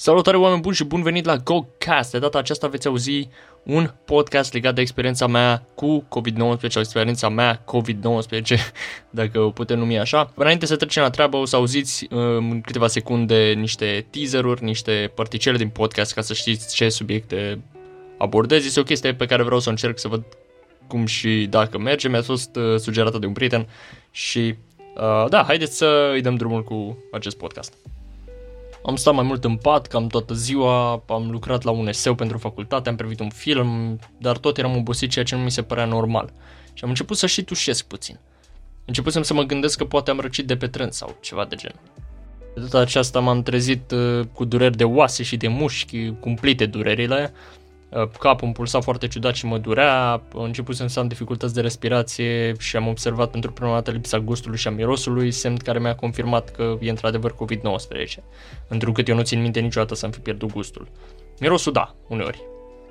Salutare oameni buni și bun venit la GoCast! De data aceasta veți auzi un podcast legat de experiența mea cu COVID-19 sau experiența mea COVID-19, dacă o putem numi așa. Înainte să trecem la treabă, o să auziți în câteva secunde niște teaser-uri, niște particele din podcast ca să știți ce subiecte abordez. Este o chestie pe care vreau să încerc să văd cum și dacă merge. Mi-a fost sugerată de un prieten și da, haideți să îi dăm drumul cu acest podcast. Am stat mai mult în pat, cam toată ziua, am lucrat la un eseu pentru facultate, am privit un film, dar tot eram obosit, ceea ce nu mi se părea normal. Și am început să și tușesc puțin. Începusem să mă gândesc că poate am răcit de pe trâns sau ceva de genul. De data aceasta m-am trezit cu dureri de oase și de mușchi, cumplite durerile. Capul îmi pulsa foarte ciudat și mă durea, începusem să am dificultăți de respirație și am observat pentru prima dată lipsa gustului și a mirosului, semn care mi-a confirmat că e într-adevăr COVID-19, întrucât eu nu țin minte niciodată să-mi fi pierdut gustul. Mirosul da, uneori.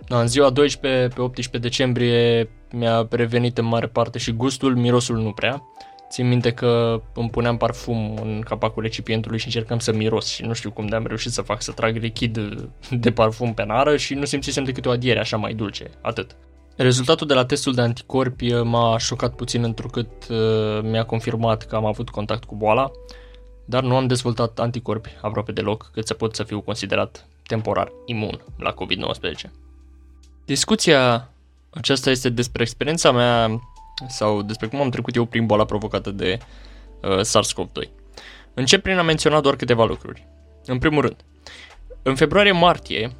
În ziua 12 pe 18 decembrie mi-a revenit în mare parte și gustul, mirosul nu prea. Țin minte că îmi puneam parfum în capacul recipientului și încercam să miros și nu știu cum de-am reușit să fac, să trag lichid de parfum pe nară și nu simțisem decât o adiere așa mai dulce, atât. Rezultatul de la testul de anticorpi m-a șocat puțin întrucât mi-a confirmat că am avut contact cu boala, dar nu am dezvoltat anticorpi aproape deloc, cât să pot să fiu considerat temporar imun la COVID-19. Discuția aceasta este despre experiența mea sau despre cum am trecut eu prin boala provocată de SARS-CoV-2. Încep prin a menționa doar câteva lucruri. În primul rând, în februarie-martie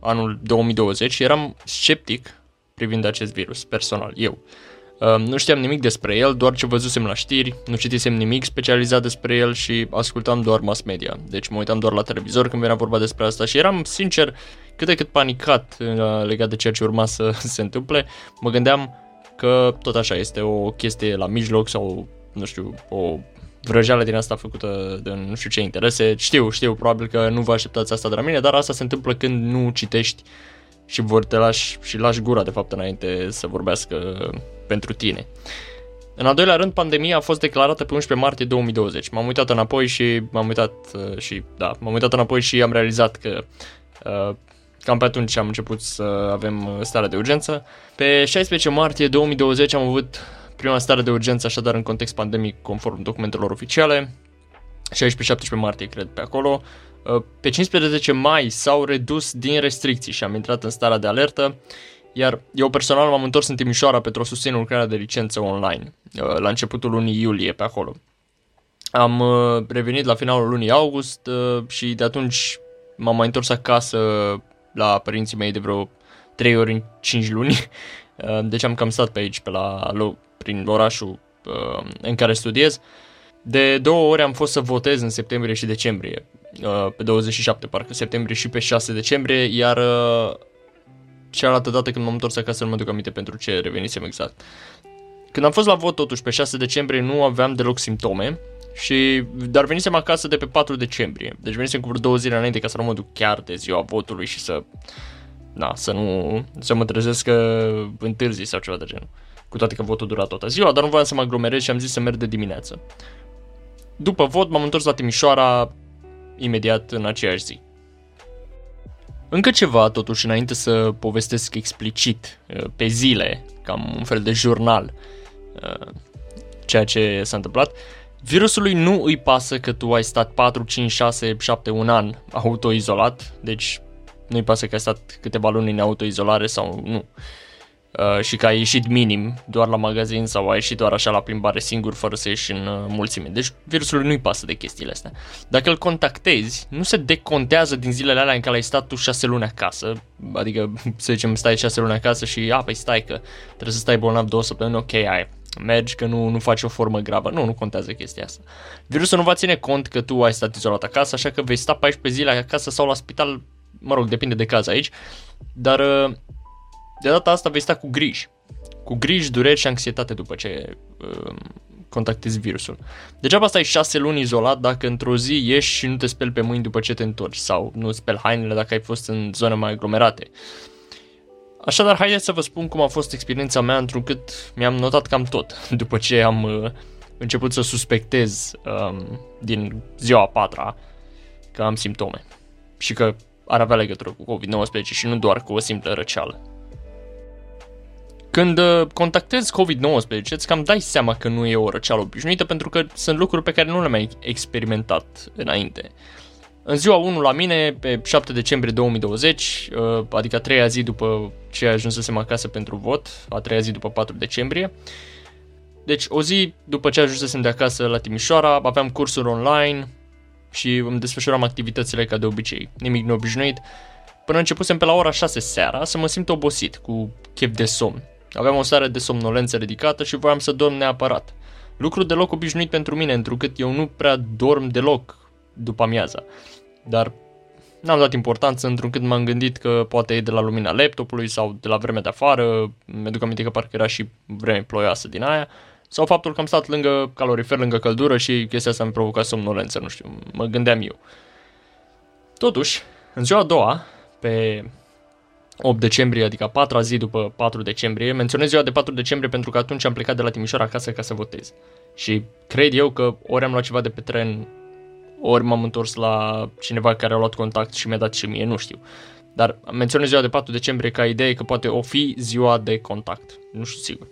anul 2020 eram sceptic privind acest virus, personal, eu. Nu știam nimic despre el, doar ce văzusem la știri, nu citisem nimic specializat despre el și ascultam doar mass media. Deci mă uitam doar la televizor când era vorba despre asta și eram, sincer, cât de cât panicat legat de ceea ce urma să se întâmple. Mă gândeam că tot așa este o chestie la mijloc sau, nu știu, o vrăjeală din asta făcută de nu știu ce interese. Știu, probabil că nu vă așteptați asta de la mine, dar asta se întâmplă când nu citești și lași gura, de fapt, înainte să vorbească pentru tine. În al doilea rând, pandemia a fost declarată pe 11 martie 2020. M-am uitat înapoi și am realizat că cam pe atunci am început să avem starea de urgență. Pe 16 martie 2020 am avut prima stare de urgență, așadar în context pandemic conform documentelor oficiale. 16-17 martie, cred, pe acolo. Pe 15 mai s-au redus din restricții și am intrat în starea de alertă. Iar eu personal m-am întors în Timișoara pentru a susține lucrarea de licență online la începutul lunii iulie, pe acolo. Am revenit la finalul lunii august și de atunci m-am mai întors acasă la părinții mei de vreo 3 ori în 5 luni, deci am cam stat pe aici, prin orașul în care studiez. De 2 ori am fost să votez în septembrie și decembrie, pe 27 parcă, septembrie și pe 6 decembrie, iar cealaltă dată când m-am întors acasă nu mă duc aminte pentru ce revenisem exact. Când am fost la vot totuși, pe 6 decembrie nu aveam deloc simptome, dar venisem acasă de pe 4 decembrie. Deci venisem cu vreo 2 zile înainte ca să nu mă duc chiar de ziua votului și să mă trezesc că întârzi sau ceva de genul. Cu toate că votul dura toată ziua, dar nu voiam să mă aglomerez și am zis să merg de dimineață. După vot m-am întors la Timișoara imediat în aceeași zi. Încă ceva totuși înainte să povestesc explicit pe zile, cam un fel de jurnal, ceea ce s-a întâmplat. Virusului nu îi pasă că tu ai stat 4, 5, 6, 7, un an autoizolat, deci nu îi pasă că ai stat câteva luni în autoizolare sau nu și că ai ieșit minim doar la magazin sau ai ieșit doar așa la plimbare singur fără să ieși în mulțime. Deci virusului nu îi pasă de chestiile astea. Dacă îl contactezi, nu se decontează din zilele alea în care ai stat tu 6 luni acasă, adică să zicem stai 6 luni acasă și păi stai că trebuie să stai bolnav 2 săptămâni, ok, ai mergi, că nu faci o formă gravă. Nu contează chestia asta. Virusul nu va ține cont că tu ai stat izolat acasă, așa că vei sta 14 zile acasă sau la spital, mă rog, depinde de caz aici, dar de data asta vei sta cu griji, dureri și anxietate după ce contactezi virusul. Degeaba stai 6 luni izolat dacă într-o zi ieși și nu te speli pe mâini după ce te întorci sau nu speli hainele dacă ai fost în zone mai aglomerate. Așadar, haideți să vă spun cum a fost experiența mea, întrucât mi-am notat cam tot după ce am început să suspectez din ziua a 4-a că am simptome și că ar avea legătură cu COVID-19 și nu doar cu o simplă răceală. Când contactezi COVID-19, îți cam dai seama că nu e o răceală obișnuită pentru că sunt lucruri pe care nu le-am mai experimentat înainte. În ziua 1 la mine, pe 7 decembrie 2020, adică a treia zi după ce ajunsesem acasă pentru vot, a treia zi după 4 decembrie, deci o zi după ce ajunsesem de acasă la Timișoara, aveam cursuri online și îmi desfășuram activitățile ca de obicei, nimic neobișnuit, până începusem pe la ora 6 seara să mă simt obosit, cu chef de somn. Aveam o stare de somnolență ridicată și voiam să dorm neapărat. Lucru deloc obișnuit pentru mine, întrucât eu nu prea dorm deloc după amiaza. Dar n-am dat importanță, întrucât m-am gândit că poate e de la lumina laptopului sau de la vremea de afară, mi-aduc aminte că parcă era și vreme ploioasă din aia, sau faptul că am stat lângă calorifer, lângă căldură și chestia asta mi-a provocat somnolență, nu știu, mă gândeam eu. Totuși, în ziua a doua, pe 8 decembrie, adică a patra zi după 4 decembrie, menționez ziua de 4 decembrie pentru că atunci am plecat de la Timișoara acasă ca să votez. Și cred eu că ori am luat ceva de pe tren, ori m-am întors la cineva care a luat contact și mi-a dat și mie, nu știu. Dar menționez ziua de 4 decembrie ca idee că poate o fi ziua de contact, nu știu sigur.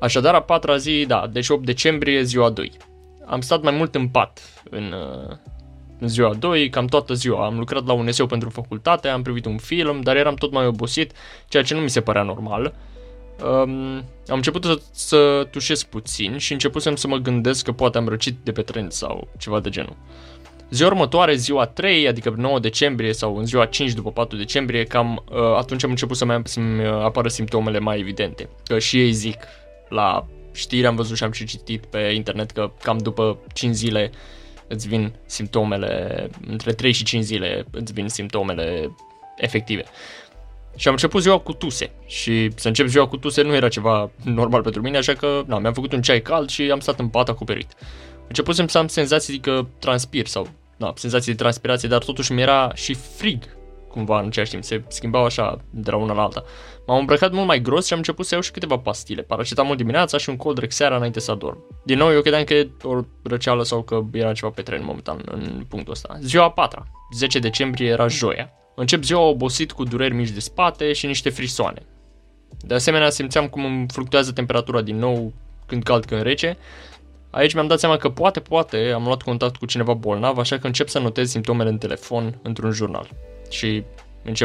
Așadar, a patra zi, da, deci 8 decembrie, ziua 2. Am stat mai mult în pat în ziua 2, cam toată ziua. Am lucrat la un eseu pentru facultate, am privit un film, dar eram tot mai obosit, ceea ce nu mi se părea normal. Am început să tușesc puțin și începusem să mă gândesc că poate am răcit de pe tren sau ceva de genul. Ziua următoare, ziua 3, adică 9 decembrie sau în ziua 5 după 4 decembrie, cam atunci am început să mai apară simptomele mai evidente. Că și ei zic, la știri am văzut și am și citit pe internet că cam după 5 zile îți vin simptomele, între 3 și 5 zile îți vin simptomele efective. Și am început ziua cu tuse și să încep ziua cu tuse nu era ceva normal pentru mine, așa că na, mi-am făcut un ceai cald și am stat în pat acoperit. Începusem să am senzații că transpir sau na, senzații de transpirație, dar totuși mi-era și frig cumva în același timp, se schimbau așa de la una la alta. M-am îmbrăcat mult mai gros și am început să iau și câteva pastile, paracetamol dimineața și un coldrec seara înainte să adorm. Din nou eu credeam că e o răceală sau că era ceva pe tren momentan în punctul ăsta. Ziua a patra, 10 decembrie, era joia. Încep ziua obosit cu dureri mici de spate și niște frisoane. De asemenea, simțeam cum îmi fluctuează temperatura din nou când cald, când rece. Aici mi-am dat seama că poate am luat contact cu cineva bolnav, așa că încep să notez simptomele în telefon, într-un jurnal. Și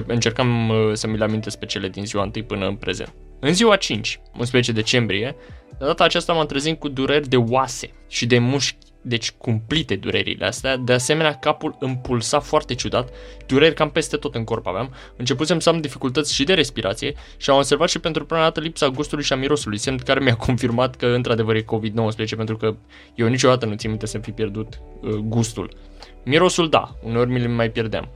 încercam să mi le amintesc pe cele din ziua 1 până în prezent. În ziua 5, 11 decembrie, de data aceasta m-am trezit cu dureri de oase și de mușchi, deci cumplite durerile astea. De asemenea, capul îmi pulsa foarte ciudat, dureri cam peste tot în corp aveam, începusem să am dificultăți și de respirație și am observat și pentru prima dată lipsa gustului și a mirosului, semn care mi-a confirmat că într-adevăr e COVID-19, pentru că eu niciodată nu țin minte să-mi fi pierdut gustul. Mirosul, da, uneori mi-l mai pierdeam.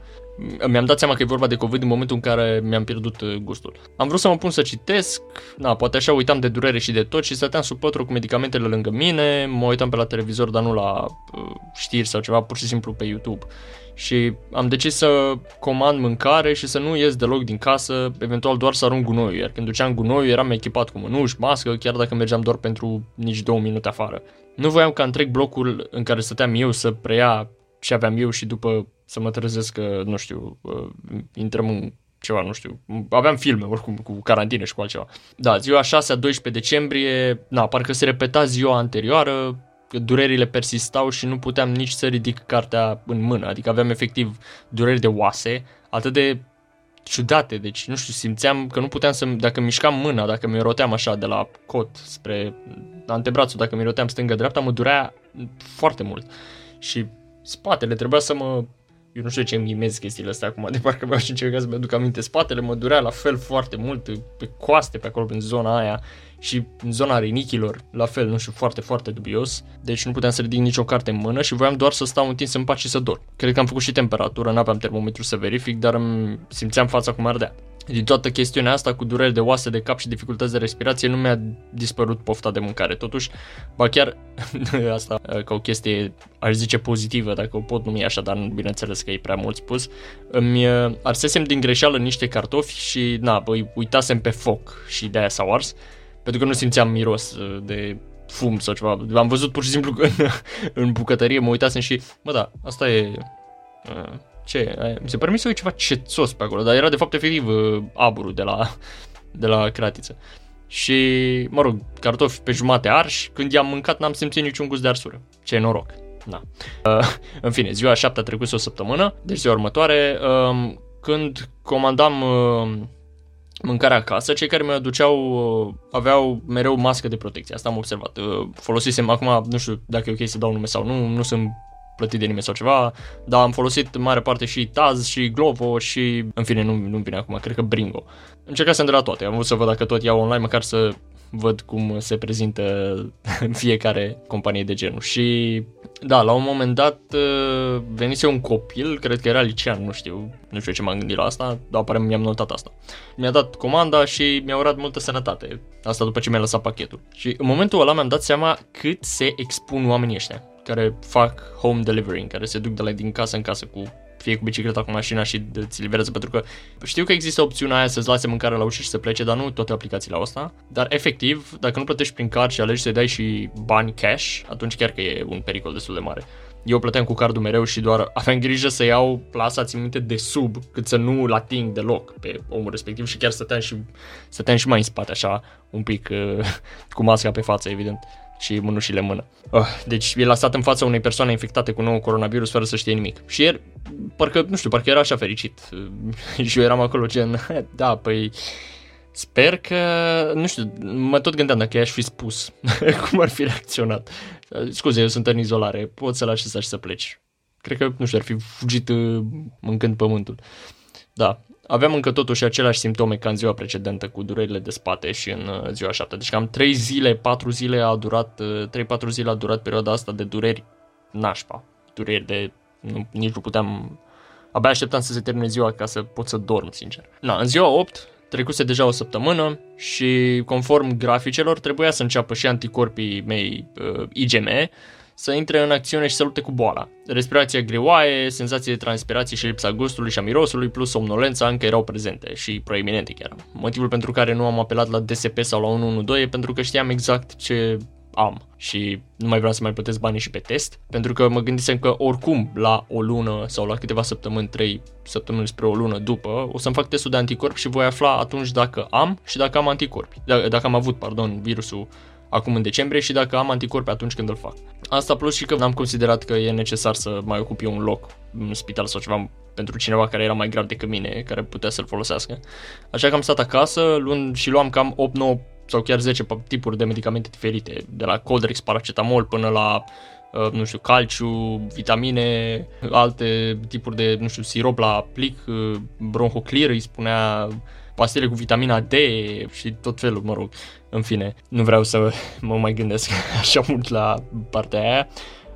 Mi-am dat seama că e vorba de COVID în momentul în care mi-am pierdut gustul. Am vrut să mă pun să citesc, na, poate așa uitam de durere și de tot și stăteam sub pătură cu medicamentele lângă mine, mă uitam pe la televizor, dar nu la știri sau ceva, pur și simplu pe YouTube. Și am decis să comand mâncare și să nu ies deloc din casă, eventual doar să arunc gunoiul, iar când duceam gunoiul eram echipat cu mânuși, mască, chiar dacă mergeam doar pentru nici 2 minute afară. Nu voiam ca întreg blocul în care stăteam eu să preia ce aveam eu și după să mă trezesc că, nu știu, intrăm în ceva, nu știu, aveam filme oricum cu carantină și cu altceva. Da, ziua 6-a, 12 decembrie, na, parcă se repeta ziua anterioară, durerile persistau și nu puteam nici să ridic cartea în mână, adică aveam efectiv dureri de oase, atât de ciudate, deci, nu știu, simțeam că nu puteam să, dacă mișcam mâna, dacă mi-roteam așa de la cot spre antebrațul, dacă mi-roteam stângă-dreapta, mă durea foarte mult și spatele trebuia să mă... Eu nu știu ce îmi ghimez chestiile astea acum, de parcă mi-aș încerca să mi-aduc aminte. Spatele mă durea la fel foarte mult, pe coaste, pe acolo, în zona aia și în zona rinichilor, la fel, nu știu, foarte, foarte dubios. Deci nu puteam să ridic nicio carte în mână și voiam doar să stau întins în pat și să dorm. Cred că am făcut și temperatură, n-aveam termometru să verific, dar îmi simțeam fața cum ardea. Din toată chestiunea asta cu dureri de oase, de cap și dificultăți de respirație, nu mi-a dispărut pofta de mâncare. Totuși, ba chiar asta ca o chestie, aș zice, pozitivă, dacă o pot numi așa, dar bineînțeles că e prea mult spus, îmi arsesem din greșeală niște cartofi și na, îi uitasem pe foc și de aia s-au ars, pentru că nu simțeam miros de fum sau ceva. Am văzut pur și simplu că în bucătărie mă uitasem și, bă da, asta e... ce, mi se pare să ceva cețos pe acolo, dar era de fapt efectiv aburul de la cratiță. Și, mă rog, cartofi pe jumate arși, când i-am mâncat n-am simțit niciun gust de arsură. Ce noroc. Na. În fine, ziua a 7-a trecuse o săptămână, deci ziua următoare, când comandam mâncarea acasă, cei care mi-aduceau aveau mereu mască de protecție. Asta am observat. Folosisem acum, nu știu dacă e ok să dau nume sau nu, nu sunt plătit de nimeni sau ceva, dar am folosit în mare parte și Taz și Glovo și, în fine, nu-mi vine acum, cred că Bringo. Încercasem de la toate, am vrut să văd dacă tot iau online, măcar să văd cum se prezintă fiecare companie de genul. Și da, la un moment dat venise un copil, cred că era licean, nu știu ce m-am gândit la asta, dar apare mi-am notat asta. Mi-a dat comanda și mi-a urat multă sănătate, asta după ce mi-a lăsat pachetul. Și în momentul ăla mi-am dat seama cât se expun oamenii ăștia care fac home delivering, care se duc de la din casă în casă cu fie cu bicicleta, cu mașina și îți livrează, pentru că știu că există opțiunea aia să-ți lase mâncare la ușă și să plece, dar nu toate aplicațiile au asta. Dar efectiv, dacă nu plătești prin card și alegi să-i dai și bani cash, atunci chiar că e un pericol destul de mare. Eu plăteam cu cardul mereu și doar aveam grijă să iau plasa, țin minte, de sub, cât să nu-l ating deloc pe omul respectiv și chiar stăteam și mai în spate așa, un pic cu masca pe față, evident, și mânușile în mână. Deci e lăsat în fața unei persoane infectate cu nou coronavirus fără să știe nimic. Și ieri, parcă, nu știu, parcă era așa fericit. Și eu eram acolo gen, da, păi sper că, nu știu, mă tot gândeam dacă i-aș fi spus cum ar fi reacționat. Scuze, eu sunt în izolare, pot să lași să pleci. Cred că, nu știu, ar fi fugit mâncând pământul. Da. Aveam încă totuși aceleași simptome ca în ziua precedentă, cu durerile de spate și în ziua 7. Deci cam 3-4 zile a durat perioada asta de dureri nașpa. Dureri de... nici nu puteam... Abia așteptam să se termine ziua ca să pot să dorm, sincer. Na, în ziua 8 trecuse deja o săptămână și conform graficelor trebuia să înceapă și anticorpii mei IgM să intre în acțiune și să lupte cu boala. Respirația greoaie, senzații de transpirație și lipsa gustului și a mirosului, plus somnolența încă erau prezente și proeminente chiar. Motivul pentru care nu am apelat la DSP sau la 112 e pentru că știam exact ce am și nu mai vreau să mai plătesc banii și pe test, pentru că mă gândisem că oricum la o lună sau la câteva săptămâni, 3 săptămâni spre o lună după, o să-mi fac testul de anticorpi și voi afla atunci dacă am și dacă am anticorpi. Dacă am avut, virusul acum în decembrie și dacă am anticorpi atunci când îl fac. Asta plus și că n-am considerat că e necesar să mai ocup eu un loc în spital sau ceva pentru cineva care era mai grav decât mine, care putea să-l folosească. Așa că am stat acasă și luam cam 8, 9 sau chiar 10 tipuri de medicamente diferite, de la Coldrex, paracetamol până la, nu știu, calciu, vitamine, alte tipuri de, nu știu, sirop la plic, bronhoclear îi spunea, pastile cu vitamina D și tot felul, mă rog, în fine, nu vreau să mă mai gândesc așa mult la partea aia.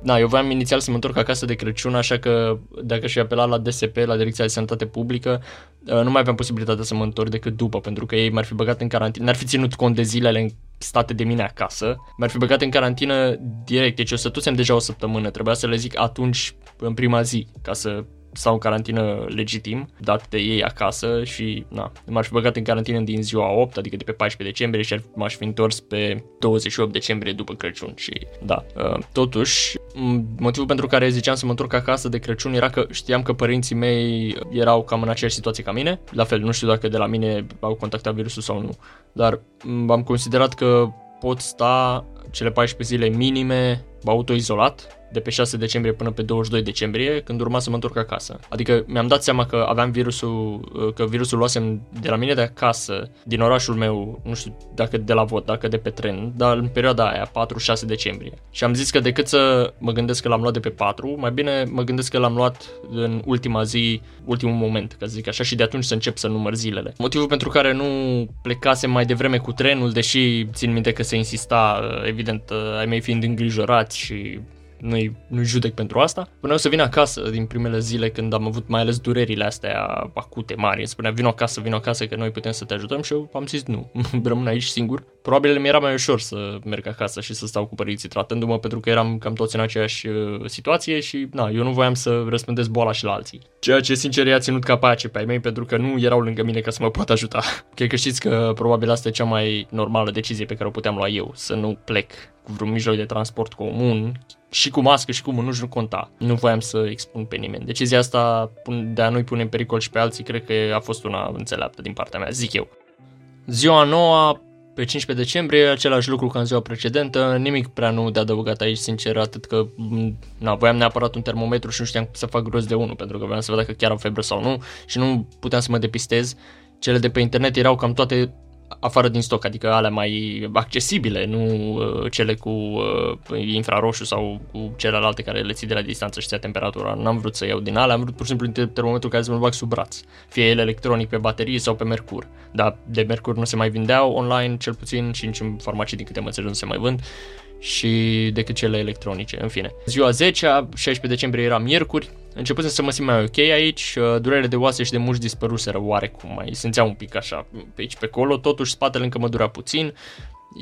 Da, eu voiam inițial să mă întorc acasă de Crăciun, așa că dacă și apela la DSP, la Direcția de Sănătate Publică, nu mai aveam posibilitatea să mă întorc decât după, pentru că ei m-ar fi băgat în carantină, n-ar fi ținut cont de zilele în state de mine acasă, m-ar fi băgat în carantină direct, deci eu stătusem deja o săptămână, trebuia să le zic atunci, în prima zi, ca să stau în carantină legitim, dat de ei acasă și na, m-aș fi băgat în carantină din ziua 8, adică de pe 14 decembrie și m-aș fi întors pe 28 decembrie după Crăciun și da. Totuși, motivul pentru care ziceam să mă întorc acasă de Crăciun era că știam că părinții mei erau cam în aceeași situație ca mine, la fel, nu știu dacă de la mine au contactat virusul sau nu, dar am considerat că pot sta cele 14 zile minime autoizolat de pe 6 decembrie până pe 22 decembrie, când urma să mă întorc acasă. Adică mi-am dat seama că aveam virusul, că virusul luasem de la mine de acasă, din orașul meu, nu știu dacă de la vot, dacă de pe tren, dar în perioada aia, 4-6 decembrie. Și am zis că decât să mă gândesc că l-am luat de pe 4, mai bine mă gândesc că l-am luat în ultima zi, ultimul moment, ca să zic așa, și de atunci să încep să număr zilele. Motivul pentru care nu plecasem mai devreme cu trenul, deși țin minte că se insista, evident, ai mei fiind îngrijorați și nu-i judec pentru asta. Până o să vin acasă din primele zile când am avut mai ales durerile astea acute, mari, îmi spunea vino acasă că noi putem să te ajutăm și eu am zis nu, rămân aici singur. Probabil mi-era mai ușor să merg acasă și să stau cu părinții tratându-mă pentru că eram cam toți în aceeași situație și na, eu nu voiam să răspândesc boala și la alții. Ceea ce, sincer, i-a ținut capace pe ai mei, pentru că nu erau lângă mine ca să mă pot ajuta. Cred că știți că probabil asta e cea mai normală decizie pe care o puteam lua eu, să nu plec cu vreun mijloc de transport comun, și cu mască și cu mânuși nu conta. Nu voiam să expun pe nimeni. Decizia asta de a nu-i pune în pericol și pe alții, cred că a fost una înțeleaptă din partea mea, zic eu. Ziua noua, pe 15 decembrie, același lucru ca în ziua precedentă, nimic prea nu de adăugat aici, sincer, atât că voiam neapărat un termometru și nu știam să fac rost de unul, pentru că voiam să văd dacă chiar am febră sau nu și nu puteam să mă depistez. Cele de pe internet erau cam toate afară din stoc, adică alea mai accesibile, nu cele cu infraroșu sau cu celelalte care le ții de la distanță și ți ia temperatura. N-am vrut să iau din alea, am vrut pur și simplu un termometru care să mă bag sub braț, fie el electronic pe baterie sau pe mercur. Dar de mercur nu se mai vindeau online, cel puțin, și nici în farmacii, din câte mă înțeleg, nu se mai vând, și decât cele electronice, în fine. Ziua 10-a, 16 decembrie, era miercuri, începusem să mă simt mai ok aici, durerile de oase și de mușchi dispăruseră oarecum, mai simțeam un pic așa pe aici pe acolo, totuși spatele încă mă durea puțin,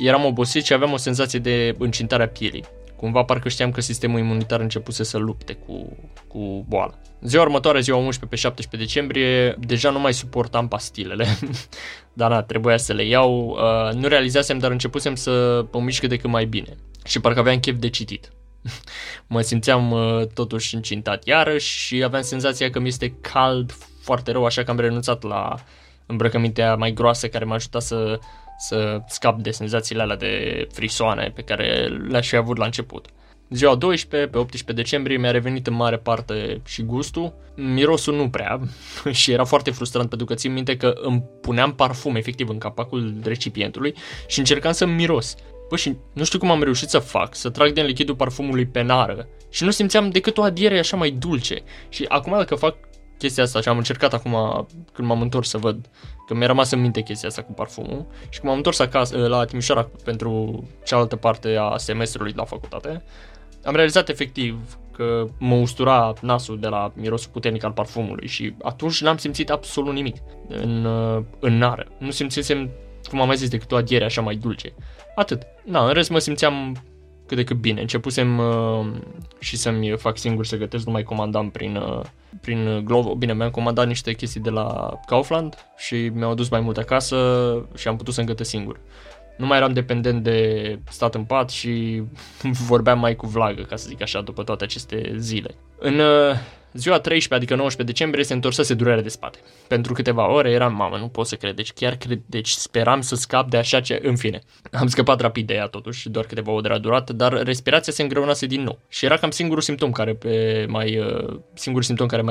eram obosit și aveam o senzație de încintare a pielii. Cumva parcă știam că sistemul imunitar începuse să lupte cu boala. Ziua următoare, ziua 11 pe 17 decembrie, deja nu mai suportam pastilele, dar trebuia să le iau, nu realizasem, dar începusem să mă mișc cât de cât mai bine și parcă aveam chef de citit. Mă simțeam totuși încintat iarăși și aveam senzația că mi-este cald foarte rău, așa că am renunțat la îmbrăcămintea mai groasă care m-a ajutat să scap de senzațiile alea de frisoane pe care le-aș fi avut la început. Ziua 12, pe 18 decembrie, mi-a revenit în mare parte și gustul, mirosul nu prea, și era foarte frustrant pentru că țin minte că îmi puneam parfum efectiv în capacul recipientului și încercam să-mi miros. Păi și nu știu cum am reușit să fac, să trag din lichidul parfumului pe nară și nu simțeam decât o adiere așa mai dulce. Și acum dacă fac chestia asta, și am încercat acum când m-am întors să văd, că mi-a rămas în minte chestia asta cu parfumul, și când m-am întors acasă la Timișoara pentru cealaltă parte a semestrului la facultate, am realizat efectiv că mă ustura nasul de la mirosul puternic al parfumului și atunci n-am simțit absolut nimic în nară. Nu simțisem, cum am mai zis, decât o adiere așa mai dulce. Atât. În rest mă simțeam cât de cât bine. Începusem și să-mi fac singur să gătesc, nu mai comandam prin Glovo. Bine, mi-am comandat niște chestii de la Kaufland și mi-au adus mai mult acasă și am putut să-mi gătesc singur. Nu mai eram dependent de stat în pat și vorbeam mai cu vlagă, ca să zic așa, după toate aceste zile. În ziua 13, adică 19 decembrie, se întorsese durerea de spate. Pentru câteva ore eram, mamă, nu pot să cred, deci chiar cred, deci speram să scap de așa ce, în fine. Am scăpat rapid de ea totuși, doar câteva ore a durat, dar respirația se îngreunase din nou și era cam singurul simptom care mai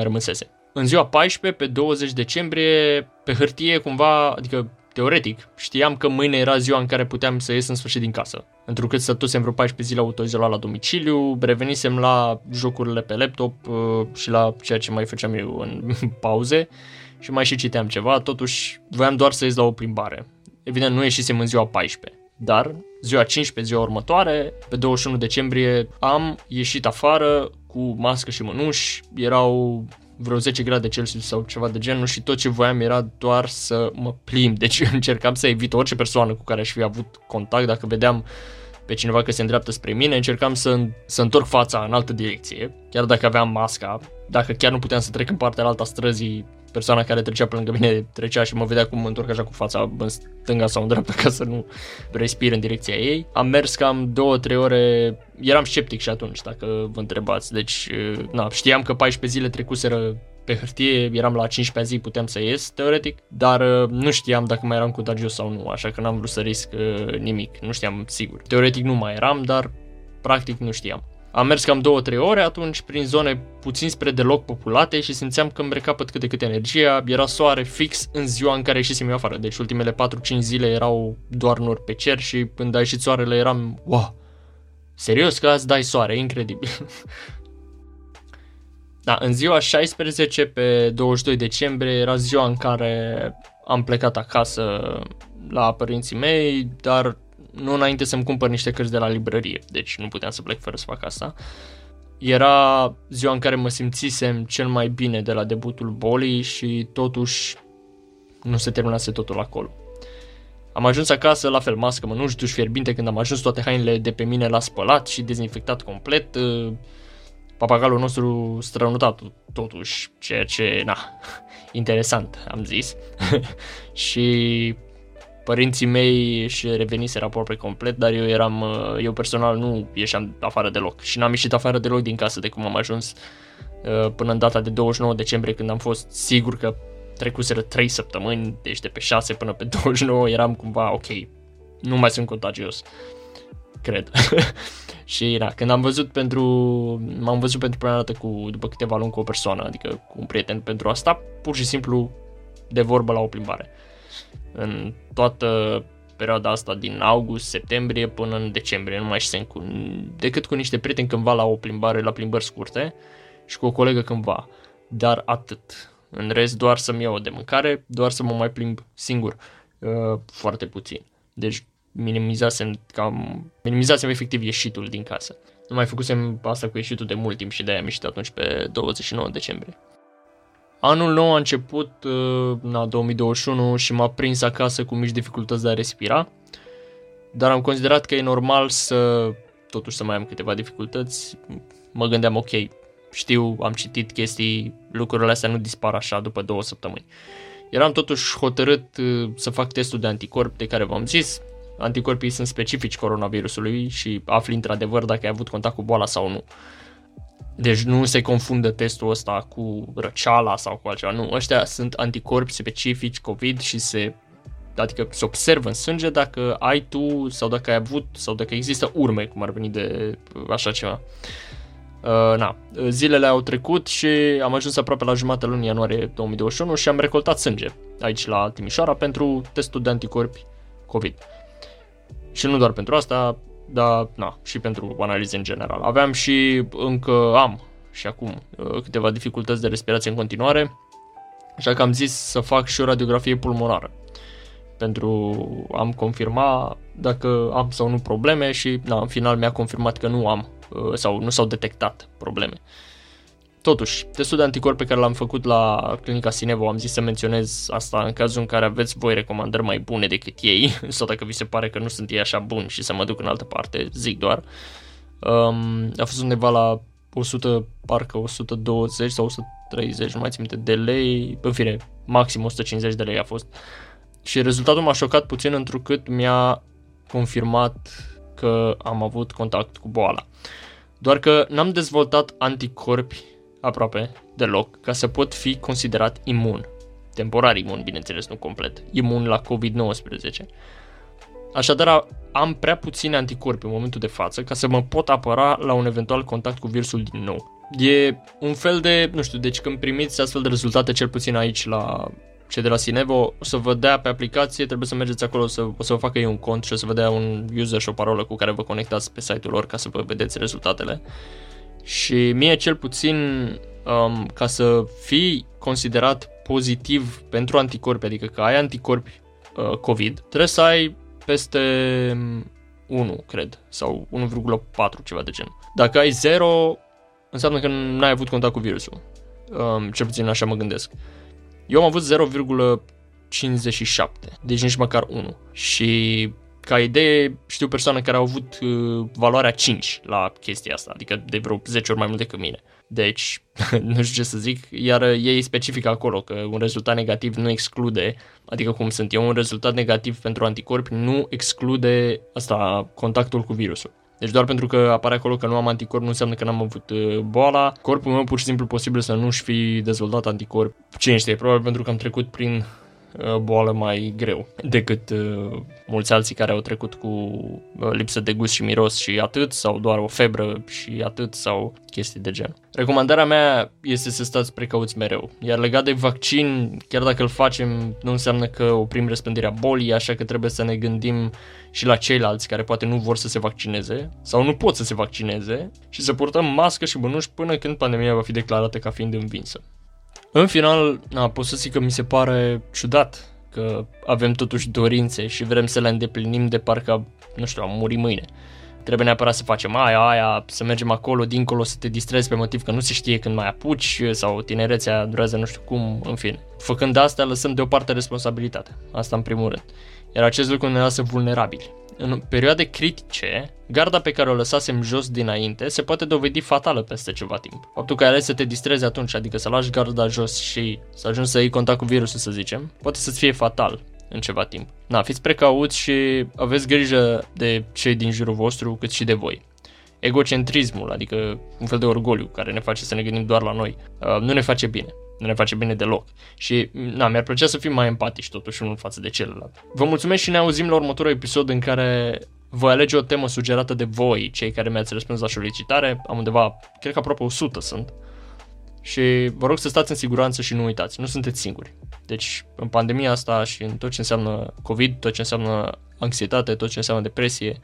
rămăsese. În ziua 14, pe 20 decembrie, pe hârtie cumva, adică teoretic, știam că mâine era ziua în care puteam să ies în sfârșit din casă. Întrucât stătusem vreo 14 zile autoizolat la domiciliu, revenisem la jocurile pe laptop și la ceea ce mai făceam eu în pauze și mai și citeam ceva, totuși voiam doar să ies la o plimbare. Evident, nu ieșisem în ziua 14, dar ziua 15, ziua următoare, pe 21 decembrie, am ieșit afară cu mască și mânuși, erau vreo 10 grade Celsius sau ceva de genul și tot ce voiam era doar să mă plimb. Deci încercam să evit orice persoană cu care aș fi avut contact. Dacă vedeam pe cineva că se îndreaptă spre mine, încercam să întorc fața în altă direcție, chiar dacă aveam masca. Dacă chiar nu puteam să trec în partea alta străzii, persoana care trecea pe lângă mine trecea și mă vedea cum mă întorc așa cu fața în stânga sau în dreapta ca să nu respir în direcția ei. Am mers cam 2-3 ore, eram sceptic și atunci, dacă vă întrebați. Deci, știam că 14 zile trecuseră pe hârtie, eram la 15-a zi, puteam să ies, teoretic, dar nu știam dacă mai eram contagios sau nu, așa că n-am vrut să risc nimic, nu știam sigur. Teoretic nu mai eram, dar practic nu știam. Am mers cam 2-3 ore atunci prin zone puțin spre deloc populate și simțeam că îmi recapăt cât de cât energia, era soare fix în ziua în care ieșisem eu afară, deci ultimele 4-5 zile erau doar nori pe cer și când a ieșit soarele eram, wow, serios că azi dai soare, incredibil. În ziua 16 pe 22 decembrie era ziua în care am plecat acasă la părinții mei, dar nu înainte să-mi cumpăr niște cărți de la librărie, deci nu puteam să plec fără să fac asta. Era ziua în care mă simțisem cel mai bine de la debutul bolii și totuși nu se terminase totul acolo. Am ajuns acasă, la fel, mască, mănuși, duș fierbinte când am ajuns, toate hainele de pe mine l-a spălat și dezinfectat complet. papagalul nostru strănuta totuși, ceea ce, na, interesant, am zis. Și părinții mei își reveniseră aproape complet, dar eu personal nu ieșeam afară deloc și n-am ieșit afară deloc din casă de cum am ajuns până în data de 29 decembrie, când am fost sigur că trecuseră 3 săptămâni, deci de pe 6 până pe 29 eram cumva ok, nu mai sunt contagios, cred. Și da, când m-am văzut pentru prima dată după câteva luni cu o persoană, adică cu un prieten, pentru a sta pur și simplu de vorbă la o plimbare. În toată perioada asta din august, septembrie până în decembrie, nu mai știu decât cu niște prieteni cândva la o plimbare, la plimbări scurte, și cu o colegă cândva, dar atât. În rest, doar să-mi iau de mâncare, doar să mă mai plimb singur, foarte puțin. Deci minimizasem efectiv ieșitul din casă. Nu mai făcusem asta cu ieșitul de mult timp și de-aia am ieșit atunci pe 29 decembrie. Anul nou a început, na, 2021, și m-a prins acasă cu mici dificultăți de a respira, dar am considerat că e normal totuși să mai am câteva dificultăți. Mă gândeam, ok, știu, am citit chestii, lucrurile astea nu dispar așa după 2 săptămâni. Eram totuși hotărât să fac testul de anticorpi de care v-am zis. Anticorpii sunt specifici coronavirusului și afli într-adevăr dacă ai avut contact cu boala sau nu. Deci nu se confundă testul ăsta cu răceala sau cu altceva, nu. Ăștia sunt anticorpi specifici COVID și se observă în sânge dacă ai tu sau dacă ai avut sau dacă există urme, cum ar veni, de așa ceva. Zilele au trecut și am ajuns aproape la jumătatea lunii ianuarie 2021 și am recoltat sânge aici la Timișoara pentru testul de anticorpi COVID. Și nu doar pentru asta, dar și pentru analize în general. Aveam și încă am și acum câteva dificultăți de respirație în continuare, așa că am zis să fac și o radiografie pulmonară pentru a-mi confirma dacă am sau nu probleme și în final mi-a confirmat că nu am sau nu s-au detectat probleme. Totuși, testul de anticorpi pe care l-am făcut la clinica Sinevo, am zis să menționez asta în cazul în care aveți voi recomandări mai bune decât ei sau dacă vi se pare că nu sunt ei așa buni și să mă duc în altă parte, zic doar. A fost undeva la 100, parcă 120 sau 130, nu mai țin minte, de lei, în fine, maxim 150 de lei a fost. Și rezultatul m-a șocat puțin, întrucât mi-a confirmat că am avut contact cu boala. Doar că n-am dezvoltat anticorpi aproape deloc ca să pot fi considerat imun. Temporar imun, bineînțeles, nu complet. Imun la COVID-19. Așadar, am prea puține anticorpi în momentul de față ca să mă pot apăra la un eventual contact cu virusul din nou. E un fel de, nu știu, deci când primiți astfel de rezultate, cel puțin aici la cei de la Sinevo, o să vă dea pe aplicație, trebuie să mergeți acolo, o să vă facă ei un cont și o să vă dea un user și o parolă cu care vă conectați pe site-ul lor ca să vă vedeți rezultatele. Și mie cel puțin, ca să fii considerat pozitiv pentru anticorpi, adică că ai anticorpi COVID, trebuie să ai peste 1, cred, sau 1,4, ceva de genul. Dacă ai 0, înseamnă că n-ai avut contact cu virusul. Cel puțin așa mă gândesc. Eu am avut 0,57, deci nici măcar 1. Și ca idee, știu persoane care au avut valoarea 5 la chestia asta, adică de vreo 10 ori mai mult decât mine. Deci, nu știu ce să zic, iar ei specifică acolo că un rezultat negativ nu exclude, adică cum sunt eu, un rezultat negativ pentru anticorpi nu exclude asta, contactul cu virusul. Deci doar pentru că apare acolo că nu am anticorp nu înseamnă că n-am avut boala. Corpul meu pur și simplu posibil să nu-și fi dezvoltat anticorp. Cine știe, probabil pentru că am trecut prin boală mai greu decât mulți alții care au trecut cu lipsă de gust și miros și atât, sau doar o febră și atât, sau chestii de gen. Recomandarea mea este să stați precauți mereu. Iar legat de vaccin, chiar dacă îl facem, nu înseamnă că oprim răspândirea bolii, așa că trebuie să ne gândim și la ceilalți care poate nu vor să se vaccineze sau nu pot să se vaccineze și să purtăm mască și bănuși până când pandemia va fi declarată ca fiind învinsă. În final, pot să zic că mi se pare ciudat că avem totuși dorințe și vrem să le îndeplinim de parcă, nu știu, am murit mâine. Trebuie neapărat să facem aia, să mergem acolo, dincolo, să te distrezi pe motiv că nu se știe când mai apuci sau tinerețea durează nu știu cum, în fine. Făcând asta, lăsăm deoparte responsabilitatea, asta în primul rând. Iar acest lucru ne lasă vulnerabili, În perioade critice, garda pe care o lăsasem jos dinainte se poate dovedi fatală peste ceva timp. Faptul că ai ales să te distrezi atunci, adică să lași garda jos și să ajungi să iei contact cu virusul, să zicem, poate să-ți fie fatal în ceva timp. Na, fiți precauți și aveți grijă de cei din jurul vostru, cât și de voi. Egocentrismul, adică un fel de orgoliu care ne face să ne gândim doar la noi, nu ne face bine. Nu ne face bine deloc. Și na, mi-ar plăcea să fim mai empatici totuși unul față de celălalt. Vă mulțumesc și ne auzim la următorul episod în care voi alege o temă sugerată de voi, cei care mi-ați răspuns la solicitare. Am undeva, cred că aproape 100 sunt. Și vă rog să stați în siguranță și nu uitați, nu sunteți singuri. Deci în pandemia asta și în tot ce înseamnă COVID, tot ce înseamnă anxietate, tot ce înseamnă depresie,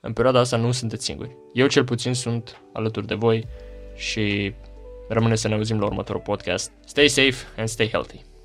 în perioada asta nu sunteți singuri. Eu cel puțin sunt alături de voi și rămâne să ne auzim la următorul podcast. Stay safe and stay healthy.